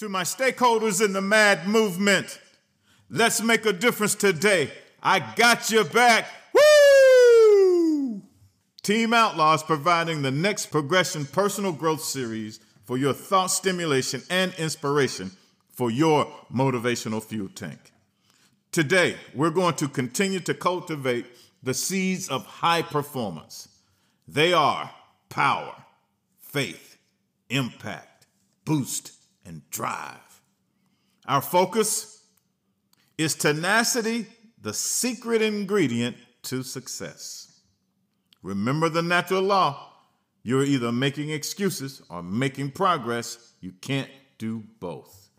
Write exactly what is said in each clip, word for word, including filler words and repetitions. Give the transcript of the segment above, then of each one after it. To my stakeholders in the M A D Movement, let's make a difference today. I got your back. Woo! Team Outlaws providing the next Progression Personal Growth Series for your thought stimulation and inspiration for your motivational fuel tank. Today, we're going to continue to cultivate the seeds of high performance. They are power, faith, impact, boost, and drive. Our focus is tenacity, the secret ingredient to success. Remember the natural law. You're either making excuses or making progress. You can't do both.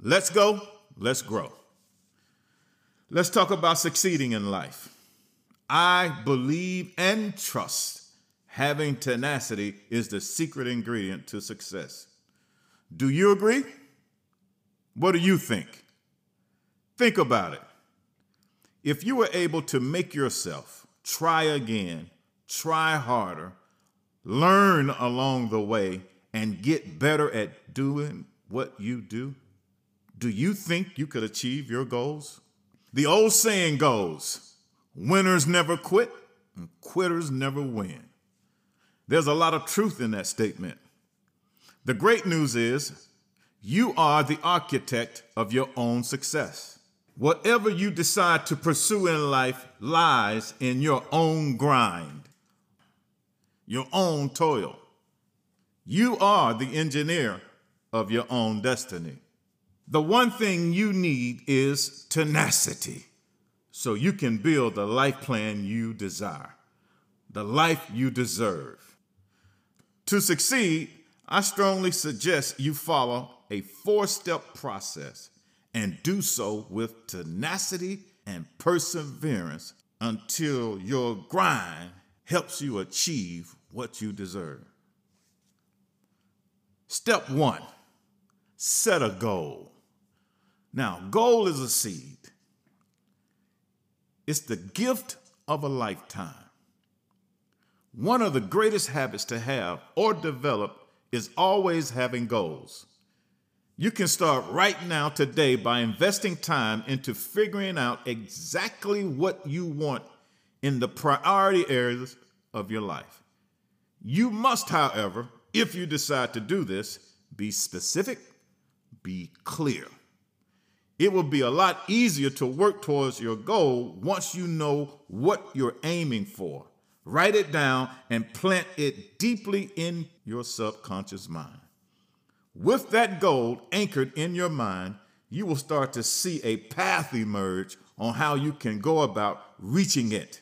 Let's go. Let's grow. Let's talk about succeeding in life. I believe and trust having tenacity is the secret ingredient to success. Do you agree? What do you think? Think about it. If you were able to make yourself try again, try harder, learn along the way, and get better at doing what you do, do you think you could achieve your goals? The old saying goes, winners never quit and quitters never win. There's a lot of truth in that statement. The great news is you are the architect of your own success. Whatever you decide to pursue in life lies in your own grind, your own toil. You are the engineer of your own destiny. The one thing you need is tenacity so you can build the life plan you desire, the life you deserve. To succeed, I strongly suggest you follow a four-step process and do so with tenacity and perseverance until your grind helps you achieve what you deserve. Step one, set a goal. Now, goal is a seed. It's the gift of a lifetime. One of the greatest habits to have or develop is always having goals. You can start right now today by investing time into figuring out exactly what you want in the priority areas of your life. You must, however, if you decide to do this, be specific, be clear. It will be a lot easier to work towards your goal once you know what you're aiming for. Write it down and plant it deeply in your subconscious mind. With that goal anchored in your mind, you will start to see a path emerge on how you can go about reaching it.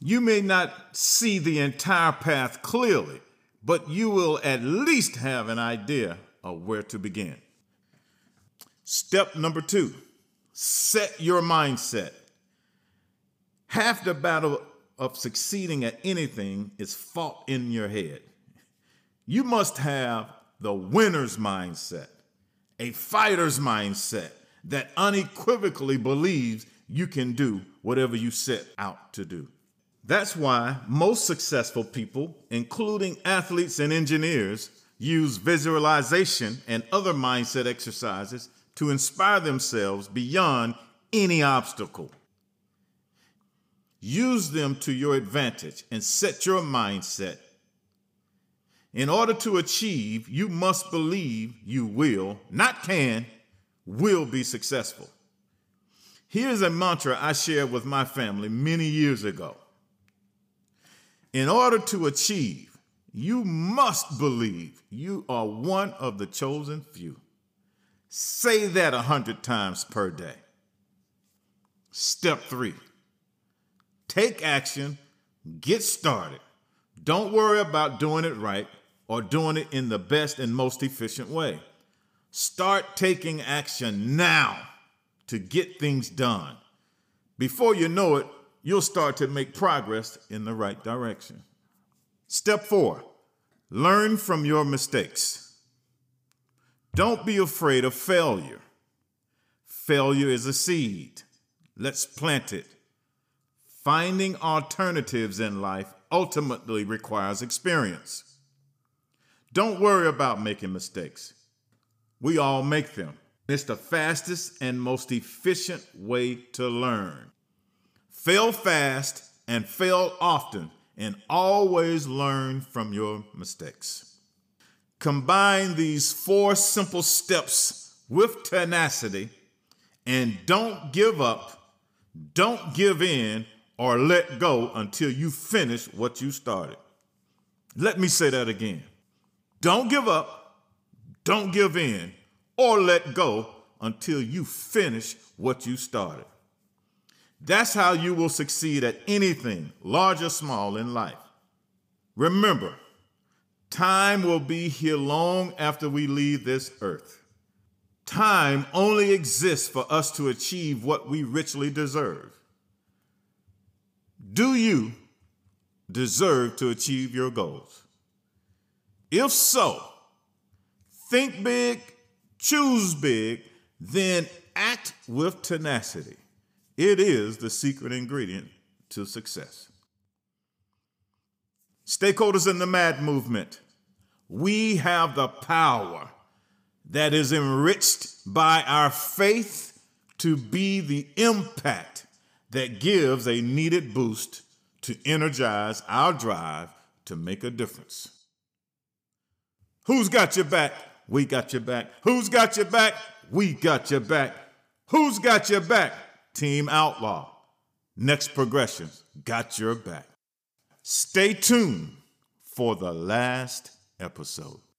You may not see the entire path clearly, but you will at least have an idea of where to begin. Step number two, set your mindset. Half the battle of succeeding at anything is fought in your head. You must have the winner's mindset, a fighter's mindset that unequivocally believes you can do whatever you set out to do. That's why most successful people, including athletes and engineers, use visualization and other mindset exercises to inspire themselves beyond any obstacle. Use them to your advantage and set your mindset. In order to achieve, you must believe you will, not can, will be successful. Here's a mantra I shared with my family many years ago. In order to achieve, you must believe you are one of the chosen few. Say that a hundred times per day. Step three. Take action, get started. Don't worry about doing it right or doing it in the best and most efficient way. Start taking action now to get things done. Before you know it, you'll start to make progress in the right direction. Step four, learn from your mistakes. Don't be afraid of failure. Failure is a seed. Let's plant it. Finding alternatives in life ultimately requires experience. Don't worry about making mistakes. We all make them. It's the fastest and most efficient way to learn. Fail fast and fail often, and always learn from your mistakes. Combine these four simple steps with tenacity and don't give up, don't give in, or let go until you finish what you started. Let me say that again. Don't give up, don't give in, or let go until you finish what you started. That's how you will succeed at anything, large or small, in life. Remember, time will be here long after we leave this earth. Time only exists for us to achieve what we richly deserve. Do you deserve to achieve your goals? If so, think big, choose big, then act with tenacity. It is the secret ingredient to success. Stakeholders in the M A D Movement, we have the power that is enriched by our faith to be the impact that gives a needed boost to energize our drive to make a difference. Who's got your back? We got your back. Who's got your back? We got your back. Who's got your back? Team Outlaw, Next Progression, got your back. Stay tuned for the last episode.